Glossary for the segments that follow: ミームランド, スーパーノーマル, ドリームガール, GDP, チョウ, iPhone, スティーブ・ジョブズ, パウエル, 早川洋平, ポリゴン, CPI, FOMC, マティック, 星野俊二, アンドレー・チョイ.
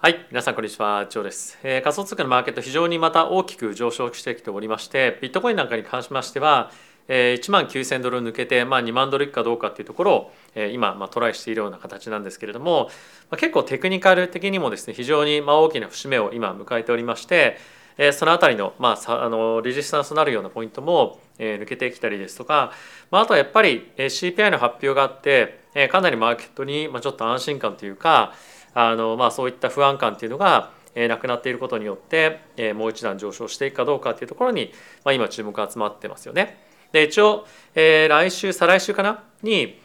はい、皆さんこんにちは、チョウです。仮想通貨のマーケット非常にまた大きく上昇してきておりまして、ビットコインなんかに関しましては、$19,000を抜けて、2万ドルいくかどうかというところを、今、トライしているような形なんですけれども、結構テクニカル的にもですね、非常に大きな節目を今迎えておりまして、そのあたりの、レジスタンスとなるようなポイントも、抜けてきたりですとか、あとはやっぱり CPI の発表があって、かなりマーケットに、ちょっと安心感というか、そういった不安感というのがなくなっていることによってもう一段上昇していくかどうかというところに今注目が集まってますよね。で一応来週再来週かなに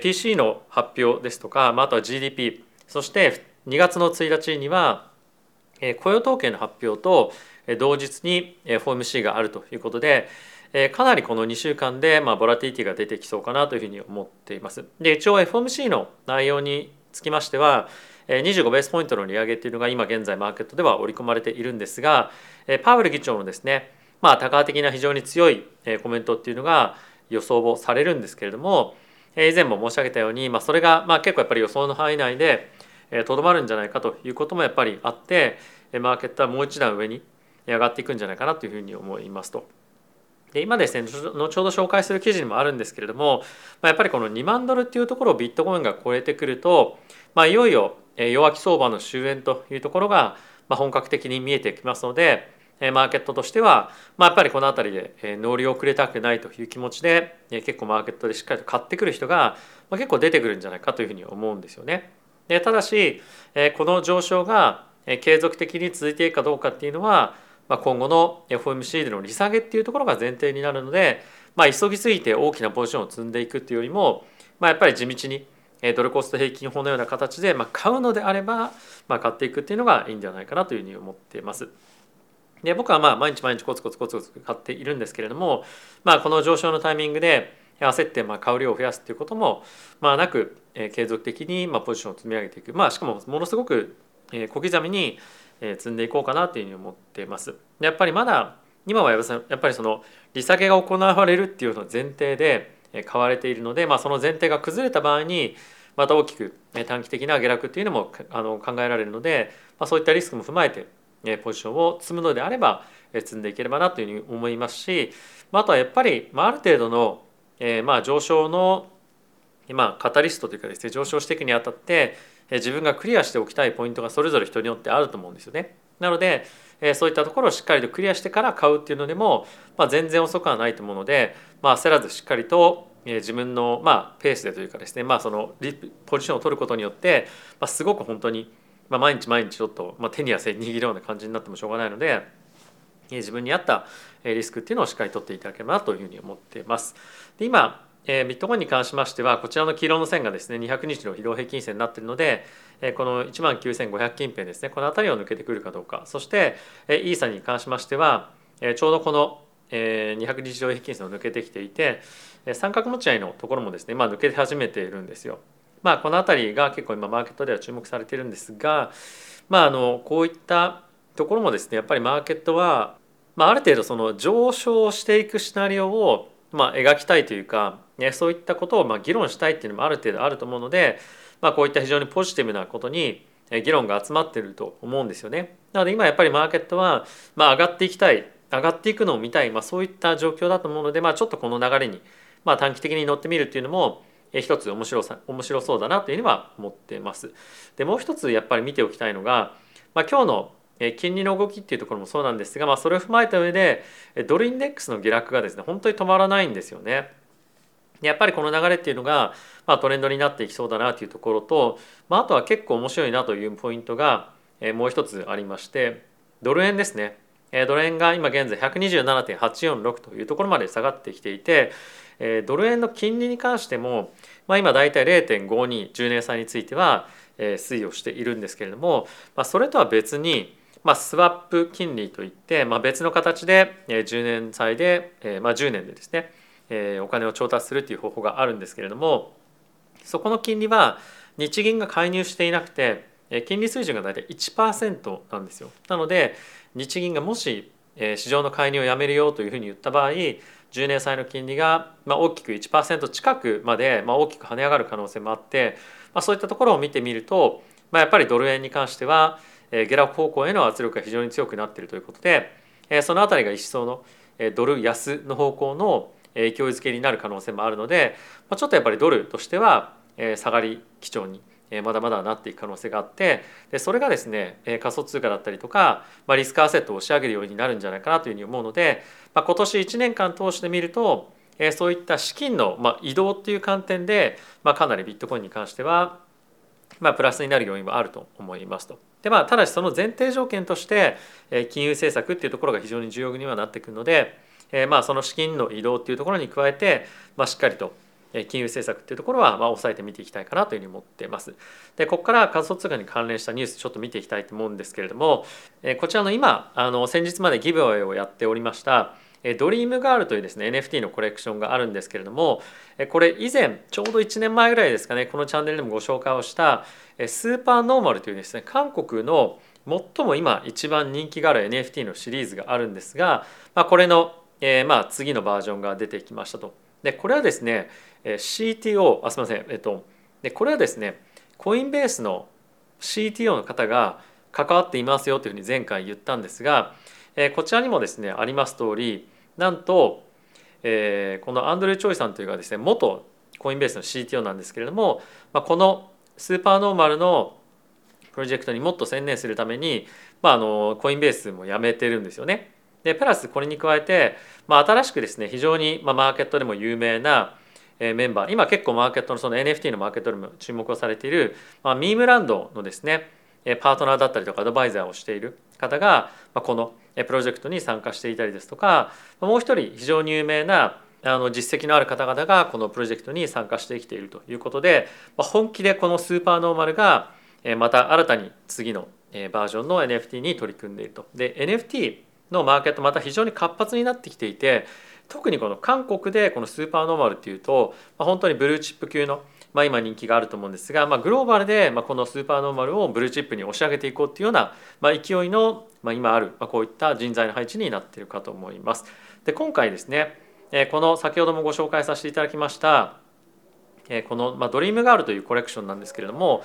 PC の発表ですとかあとは GDP そして2月の1日には雇用統計の発表と同日に FOMC があるということでかなりこの2週間でボラティリティが出てきそうかなというふうに思っています。で一応 FOMC の内容につきましては25ベースポイントの利上げというのが今現在マーケットでは織り込まれているんですがパウエル議長のですねタカ派的な非常に強いコメントっていうのが予想をされるんですけれども以前も申し上げたようにそれが結構やっぱり予想の範囲内でとどまるんじゃないかということもやっぱりあってマーケットはもう一段上に上がっていくんじゃないかなというふうに思いますと。で今ですね後ほど紹介する記事にもあるんですけれどもやっぱりこの2万ドルっていうところをビットコインが超えてくるといよいよ弱気相場の終焉というところが本格的に見えてきますのでマーケットとしてはやっぱりこの辺りで乗り遅れたくないという気持ちで結構マーケットでしっかりと買ってくる人が結構出てくるんじゃないかというふうに思うんですよね。でただしこの上昇が継続的に続いていくかどうかっていうのは今後の FOMC での利下げっていうところが前提になるので急ぎすぎて大きなポジションを積んでいくっていうよりもやっぱり地道にドルコスト平均法のような形で買うのであれば買っていくっていうのがいいんじゃないかなというふうに思っています。で僕は毎日毎日コツコツ買っているんですけれどもこの上昇のタイミングで焦って買う量を増やすっていうこともなく継続的にポジションを積み上げていくしかもものすごく小刻みに積んでいこうかなというふうに思っています。やっぱりまだ今はやっぱりその利下げが行われるっていうの前提で買われているので、その前提が崩れた場合にまた大きく短期的な下落というのも考えられるので、そういったリスクも踏まえてポジションを積むのであれば積んでいければなというふうに思いますし、あとはやっぱりある程度の上昇のカタリストというかですね、上昇していくにあたって自分がクリアしておきたいポイントがそれぞれ人によってあると思うんですよね。なのでそういったところをしっかりとクリアしてから買うっていうのでも全然遅くはないと思うので焦らずしっかりと自分のペースでというかですねそのポジションを取ることによってすごく本当に毎日毎日ちょっと手に汗握るような感じになってもしょうがないので自分に合ったリスクっていうのをしっかり取っていただければなというふうに思っています。で今ビットコインに関しましてはこちらの黄色の線がですね200日の移動平均線になっているのでこの 19,500 近辺ですねこの辺りを抜けてくるかどうかそしてイーサに関しましてはちょうどこの200日移動平均線を抜けてきていて三角持ち合いのところもですね抜け始めているんですよ。この辺りが結構今マーケットでは注目されているんですがこういったところもですねやっぱりマーケットはある程度その上昇していくシナリオを描きたいというかそういったことを議論したいっていうのもある程度あると思うので、こういった非常にポジティブなことに議論が集まっていると思うんですよね。なので今やっぱりマーケットは上がっていくのを見たい、そういった状況だと思うので、ちょっとこの流れに、短期的に乗ってみるっていうのも一つ面白そうだなというのは思っています。でもう一つやっぱり見ておきたいのが、今日の金利の動きっていうところもそうなんですが、それを踏まえた上でドルインデックスの下落がですね本当に止まらないんですよね。やっぱりこの流れっていうのがトレンドになっていきそうだなというところと、あとは結構面白いなというポイントがもう一つありまして、ドル円ですね。ドル円が今現在 127.846 というところまで下がってきていて、ドル円の金利に関しても今だいたい 0.52 10年債については推移をしているんですけれども、それとは別にスワップ金利といって別の形で10年債で10年でですねお金を調達するという方法があるんですけれども、そこの金利は日銀が介入していなくて金利水準がだいたい 1% なんですよ。なので日銀がもし市場の介入をやめるよというふうに言った場合、10年債の金利が大きく 1% 近くまで大きく跳ね上がる可能性もあって、そういったところを見てみるとやっぱりドル円に関しては下落方向への圧力が非常に強くなっているということで、そのあたりが一層のドル安の方向の勢いづけになる可能性もあるので、ちょっとやっぱりドルとしては下がり基調にまだまだなっていく可能性があって、でそれがですね仮想通貨だったりとかリスクアセットを押し上げるようになるんじゃないかなというふうに思うので、今年1年間通してみるとそういった資金の移動っていう観点でかなりビットコインに関してはプラスになる要因はあると思いますと。でただしその前提条件として金融政策っていうところが非常に重要にはなってくるので、その資金の移動っていうところに加えてしっかりと金融政策っていうところは抑えて見ていきたいかなというふうに思っています。でここから仮想通貨に関連したニュースちょっと見ていきたいと思うんですけれども、こちらの今先日までギブアウェイをやっておりましたドリームガールというですね NFT のコレクションがあるんですけれども、これ以前ちょうど1年前ぐらいですかね、このチャンネルでもご紹介をしたスーパーノーマルというですね韓国の最も今一番人気がある NFT のシリーズがあるんですが、これの次のバージョンが出てきましたと。でこれはですね CTO すみません、でこれはですねコインベースの CTO の方が関わっていますよというふうに前回言ったんですが、こちらにもですねあります通り、なんと、このアンドレー・チョイさんというのがですね元コインベースの CTO なんですけれども、このスーパーノーマルのプロジェクトにもっと専念するために、コインベースもやめてるんですよね。でプラスこれに加えて、新しくですね非常にマーケットでも有名なメンバー、今結構マーケットのその NFT のマーケットでも注目をされている、ミームランドのですねパートナーだったりとかアドバイザーをしている方がこのプロジェクトに参加していたりですとか、もう一人非常に有名な実績のある方々がこのプロジェクトに参加してきているということで、本気でこのスーパーノーマルがまた新たに次のバージョンの NFT に取り組んでいると。で NFT のマーケットまた非常に活発になってきていて、特にこの韓国でこのスーパーノーマルっていうと本当にブルーチップ級の今人気があると思うんですが、グローバルでこのスーパーノーマルをブルーチップに押し上げていこうっていうような勢いの今あるこういった人材の配置になっているかと思います。で今回ですねこの先ほどもご紹介させていただきましたこのドリームガールというコレクションなんですけれども、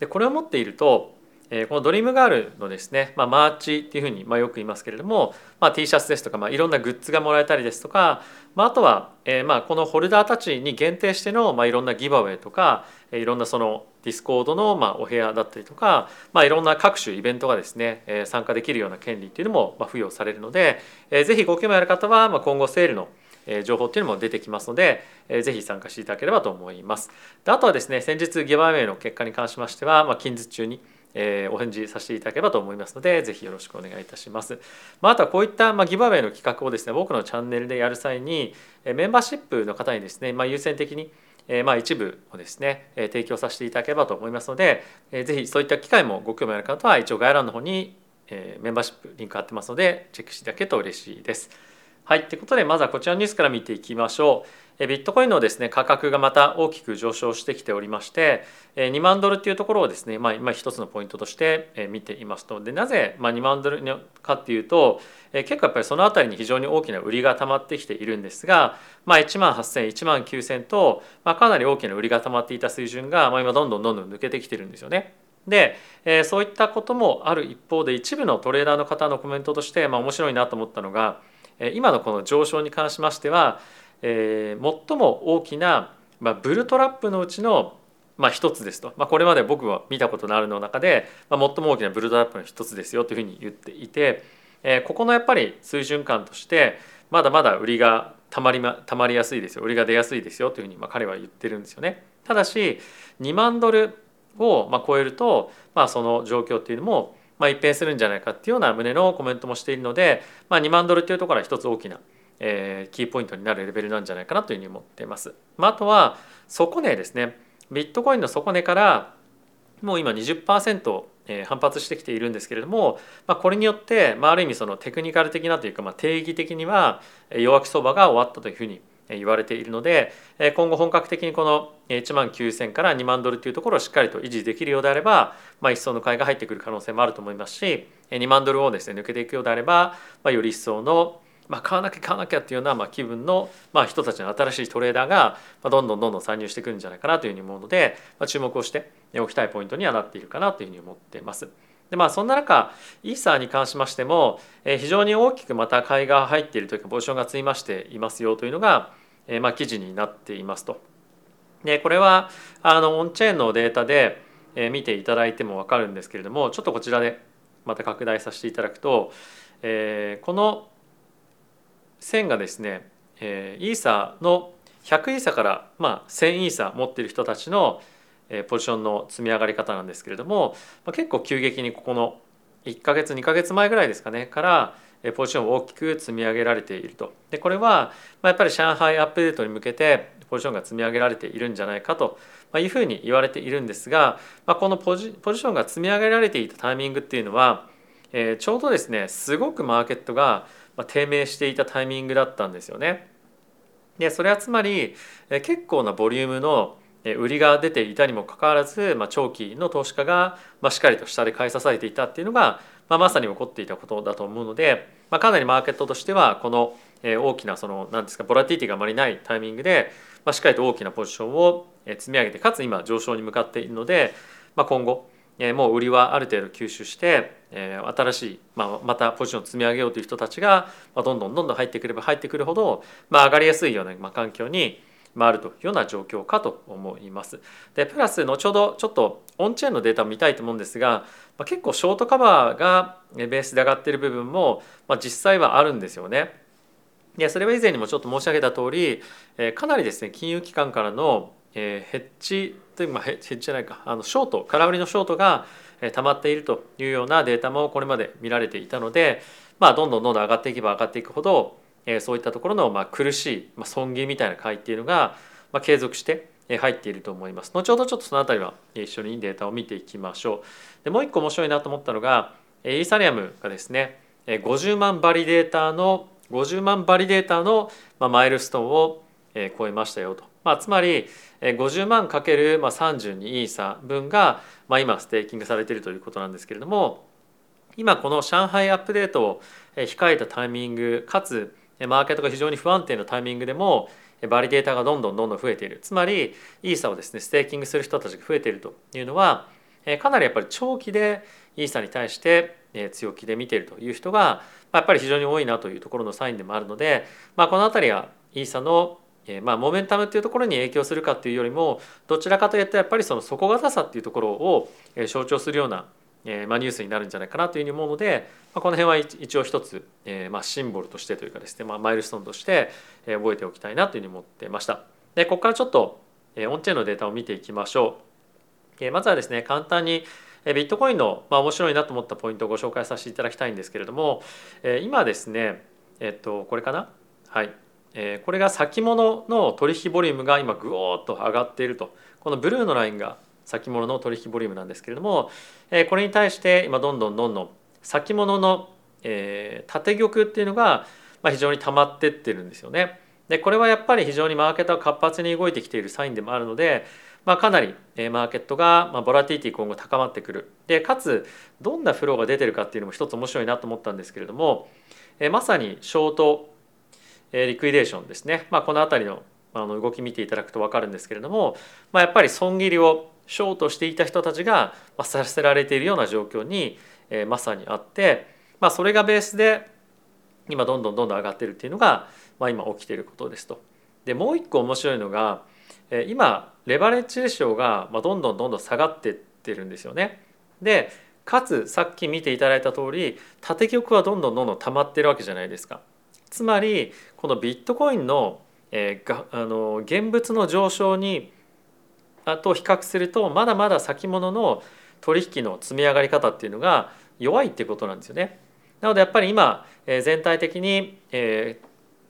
でこれを持っているとこのドリームガールのですねマーチっていうふうによく言いますけれども、T シャツですとかいろんなグッズがもらえたりですとか、あとはこのホルダーたちに限定してのいろんなギブアウェイとかいろんなそのディスコードのお部屋だったりとかいろんな各種イベントがですね参加できるような権利っていうのも付与されるので、ぜひご興味ある方は今後セールの情報っていうのも出てきますので、ぜひ参加していただければと思います。であとはですね先日ギブアウェイの結果に関しましては近日中にお返事させていただければと思いますので、ぜひよろしくお願いいたします。あとはこういったギブアウェイの企画をですね僕のチャンネルでやる際にメンバーシップの方にですね優先的に一部をですね提供させていただければと思いますので、ぜひそういった機会もご興味ある方は一応概要欄の方にメンバーシップリンク貼ってますのでチェックしていただけると嬉しいです。ということで、まずはこちらのニュースから見ていきましょう。ビットコインのですね価格がまた大きく上昇してきておりまして、2万ドルというところをですね今一つのポイントとして見ていますので、なぜ2万ドルかっていうと結構やっぱりそのあたりに非常に大きな売りが溜まってきているんですが、1万8000、1万9000とかなり大きな売りが溜まっていた水準が今どんどん抜けてきてるんですよね。でそういったこともある一方で、一部のトレーダーの方のコメントとして面白いなと思ったのが、今のこの上昇に関しましては、最も大きなブルトラップのうちの一つですと、これまで僕は見たことのあるの中で最も大きなブルトラップの一つですよというふうに言っていて、ここのやっぱり水準感としてまだまだ売りがたまりやすいですよ、売りが出やすいですよというふうに彼は言ってるんですよね。ただし2万ドルを超えると、その状況というのも一変するんじゃないかっていうような旨のコメントもしているので、2万ドルというところは一つ大きなキーポイントになるレベルなんじゃないかなというふうに思っています。あとは底値ですね。ビットコインの底値からもう今 20% 反発してきているんですけれども、これによってある意味そのテクニカル的なというか定義的には弱気相場が終わったというふうに言われているので、今後本格的にこの1万9000から2万ドルというところをしっかりと維持できるようであれば、一層の買いが入ってくる可能性もあると思いますし、2万ドルをですね抜けていくようであれば、より一層の買わなきゃっていうような気分の人たちの新しいトレーダーがどんどん参入してくるんじゃないかなというふうに思うので、注目をしておきたいポイントにはなっているかなというふうに思っています。でそんな中イーサーに関しましても非常に大きくまた買いが入っているというかポジションがついましていますよというのが記事になっていますと。でこれはオンチェーンのデータで見ていただいても分かるんですけれども、ちょっとこちらでまた拡大させていただくと、この線がですね、イーサーの100イーサから1000イーサ持っている人たちのポジションの積み上がり方なんですけれども、結構急激にここの1ヶ月2ヶ月前ぐらいですかねからポジションを大きく積み上げられていると。でこれはやっぱり上海アップデートに向けてポジションが積み上げられているんじゃないかというふうに言われているんですが、このポジションが積み上げられていたタイミングっていうのはちょうどですねすごくマーケットが低迷していたタイミングだったんですよね。でそれはつまり結構なボリュームの売りが出ていたにもかかわらず、長期の投資家がしっかりと下で買い支えていたっていうのが、まさに起こっていたことだと思うので、かなりマーケットとしてはこの大きな何ですかボラティリティがあまりないタイミングで、しっかりと大きなポジションを積み上げて、かつ今上昇に向かっているので、今後もう売りはある程度吸収して新しいまたポジションを積み上げようという人たちがどんどん入ってくれば入ってくるほど上がりやすいような環境にあるというような状況かと思います。でプラス後ほどちょっとオンチェーンのデータを見たいと思うんですが、結構ショートカバーがベースで上がっている部分も実際はあるんですよね。でそれは以前にもちょっと申し上げた通り、かなりですね金融機関からのヘッジというヘッジじゃないかショート空売りのショートが溜まっているというようなデータもこれまで見られていたので、どんどん上がっていけば上がっていくほどそういったところの苦しい損切りみたいな買いっていうのが継続して入っていると思います。後ほどちょっとそのあたりは一緒にデータを見ていきましょう。でもう一個面白いなと思ったのがイーサリアムがですね50万バリデータのマイルストーンを超えましたよと、つまり50万 ×32 イーサ分が今ステーキングされているということなんですけれども、今この上海アップデートを控えたタイミングかつマーケットが非常に不安定なタイミングでもバリデータがどんどん増えている、つまりイーサをですねステーキングする人たちが増えているというのは、かなりやっぱり長期でイーサに対して強気で見ているという人がやっぱり非常に多いなというところのサインでもあるので、このあたりがイーサのモメンタムというところに影響するかというよりも、どちらかというとやっぱり底堅さというところを象徴するようなニュースになるんじゃないかなというふうに思うので、この辺は一応一つシンボルとしてというかですね、マイルストーンとして覚えておきたいなというふうに思ってました。でここからちょっとオンチェーンのデータを見ていきましょう。まずはですね簡単にビットコインの面白いなと思ったポイントをご紹介させていただきたいんですけれども、今ですねこれかな、はいこれが先物の取引ボリュームが今グオーッと上がっていると、このブルーのラインが先物の取引ボリュームなんですけれども、これに対して今どんどん先物の縦玉っていうのが非常に溜まってってるんですよね。でこれはやっぱり非常にマーケットが活発に動いてきているサインでもあるので、かなりマーケットがボラティリティ今後高まってくる。でかつどんなフローが出てるかっていうのも一つ面白いなと思ったんですけれども、まさにショートリクイデーションですね、この辺りの動き見ていただくと分かるんですけれども、やっぱり損切りをショートしていた人たちがさせられているような状況にまさにあって、それがベースで今どんどん上がっているっていうのが今起きていることですと。でもう一個面白いのが今レバレッジレシオがどんどん下がっていってるんですよね。でかつさっき見ていただいた通り縦玉はどんどん溜まってるわけじゃないですか。つまりこのビットコインの現物の上昇にと比較するとまだまだ先物の取引の積み上がり方っていうのが弱いってことなんですよね。なのでやっぱり今全体的にショ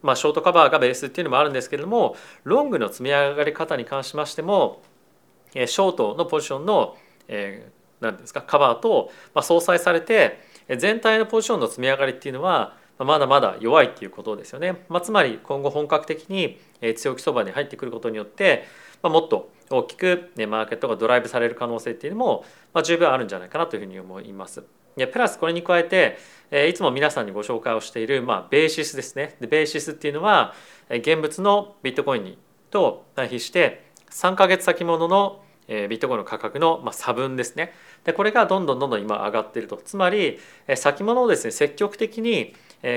ートカバーがベースっていうのもあるんですけれども、ロングの積み上がり方に関しましてもショートのポジションのカバーと相殺されて全体のポジションの積み上がりっていうのはまだまだ弱いっていうことですよね。つまり今後本格的に強気相場に入ってくることによってもっと大きくマーケットがドライブされる可能性っていうのも十分あるんじゃないかなというふうに思います。プラスこれに加えていつも皆さんにご紹介をしているベーシスですね。ベーシスっていうのは現物のビットコインと対比して3ヶ月先物のビットコインの価格の差分ですね。でこれがどんどん今上がっていると。つまり先物をですね積極的に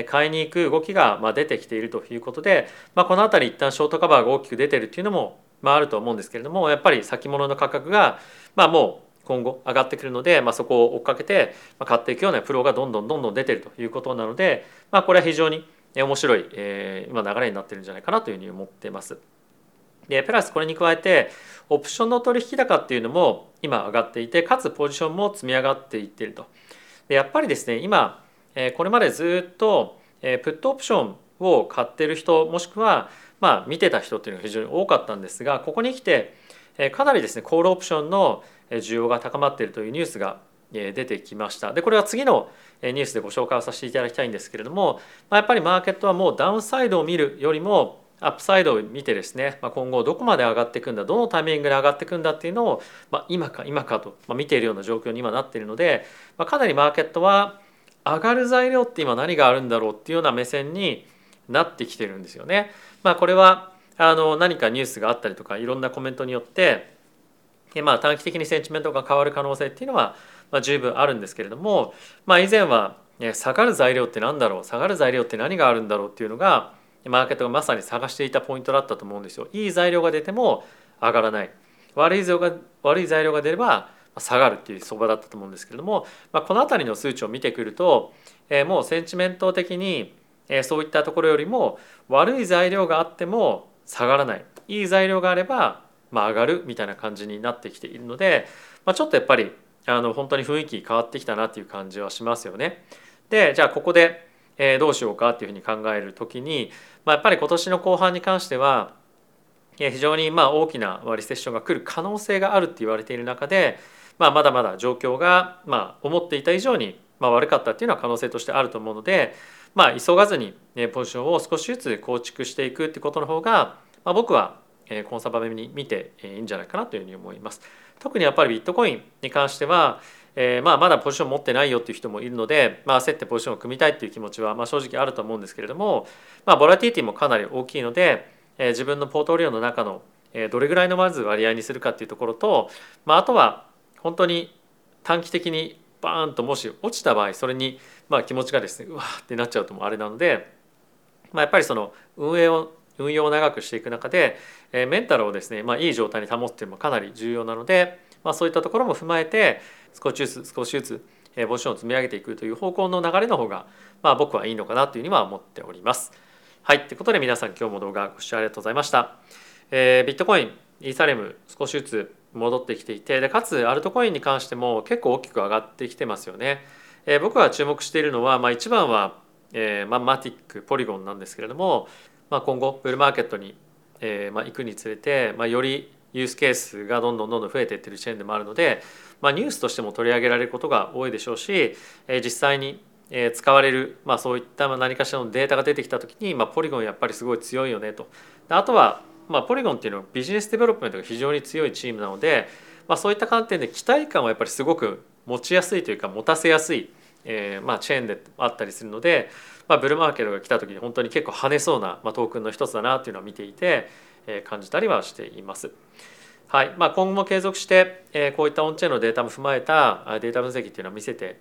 買いに行く動きが出てきているということで、このあたり一旦ショートカバーが大きく出ているというのもあると思うんですけれども、やっぱり先物の価格がもう今後上がってくるので、そこを追っかけて買っていくようなプロがどんどん出ているということなので、これは非常に面白い今流れになっているんじゃないかなというふうに思っています。でプラスこれに加えてオプションの取引高っていうのも今上がっていて、かつポジションも積み上がっていっていると。でやっぱりですね今これまでずっとプットオプションを買っている人、もしくは見てた人っていうのが非常に多かったんですが、ここに来てかなりですねコールオプションの需要が高まっているというニュースが出てきました。でこれは次のニュースでご紹介をさせていただきたいんですけれども、やっぱりマーケットはもうダウンサイドを見るよりもアップサイドを見てですね、今後どこまで上がっていくんだ、どのタイミングで上がっていくんだっていうのを今かと見ているような状況に今なっているので、かなりマーケットは上がる材料って今何があるんだろうっていうような目線になってきてるんですよね。これは何かニュースがあったりとかいろんなコメントによって短期的にセンチメントが変わる可能性っていうのは十分あるんですけれども、以前は下がる材料って何だろう、下がる材料って何があるんだろうっていうのがマーケットがまさに探していたポイントだったと思うんですよ。いい材料が出ても上がらない、悪い材料が出れば下がるっていう相場だったと思うんですけれども、この辺りの数値を見てくるともうセンチメント的にそういったところよりも悪い材料があっても下がらない、いい材料があれば上がるみたいな感じになってきているので、ちょっとやっぱり本当に雰囲気変わってきたなっていう感じはしますよね。でじゃあここでどうしようかっていうふうに考えるときに、やっぱり今年の後半に関しては非常に大きなリセッションが来る可能性があるって言われている中で、まだまだ状況が思っていた以上に悪かったっていうのは可能性としてあると思うので、急がずにポジションを少しずつ構築していくってことの方が僕はコンサバめに見ていいんじゃないかなというふうに思います。特にやっぱりビットコインに関してはまだポジション持ってないよっていう人もいるので、焦ってポジションを組みたいっていう気持ちは正直あると思うんですけれども、ボラティリティもかなり大きいので自分のポートフォリオの中のどれぐらいのまず割合にするかっていうところと、あとは本当に短期的にバーンともし落ちた場合、それに気持ちがですねうわーってなっちゃうともあれなので、やっぱりその運用を長くしていく中でメンタルをですねいい状態に保つっていうのもかなり重要なので、そういったところも踏まえて少しずつポジションを積み上げていくという方向の流れの方が僕はいいのかなというふうには思っております。はい、ということで皆さん今日も動画ご視聴ありがとうございました。ビットコイン、イーサリアム少しずつ戻ってきていて、でかつアルトコインに関しても結構大きく上がってきてますよね。僕が注目しているのは、一番は、マティック、ポリゴンなんですけれども、今後ブルーマーケットに、行くにつれて、よりユースケースがどんどん増えていってるチェーンでもあるので、ニュースとしても取り上げられることが多いでしょうし、実際に使われる、そういった何かしらのデータが出てきた時に、ポリゴンやっぱりすごい強いよねと。あとは、ポリゴンっていうのはビジネスデベロップメントが非常に強いチームなので、そういった観点で期待感はやっぱりすごく持ちやすいというか持たせやすい、チェーンであったりするので、ブルーマーケットが来た時に本当に結構跳ねそうな、トークンの一つだなというのを見ていて、感じたりはしています。はい、今後も継続して、こういったオンチェーンのデータも踏まえたデータ分析というのを見せて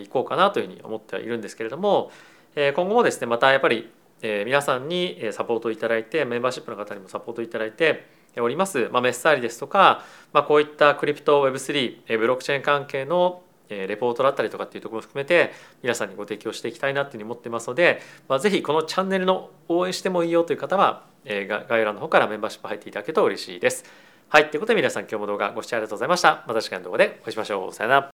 いこうかなというふうに思ってはいるんですけれども、今後もですねまたやっぱり皆さんにサポートいただいて、メンバーシップの方にもサポートいただいております、メッサーリですとか、こういったクリプト Web3 ブロックチェーン関係のレポートだったりとかっていうところも含めて皆さんにご提供していきたいなというふうに思ってますので、ぜひこのチャンネルの応援してもいいよという方は概要欄の方からメンバーシップ入っていただけると嬉しいです。はい、ということで皆さん今日も動画ご視聴ありがとうございました。また次回の動画でお会いしましょう。さよなら。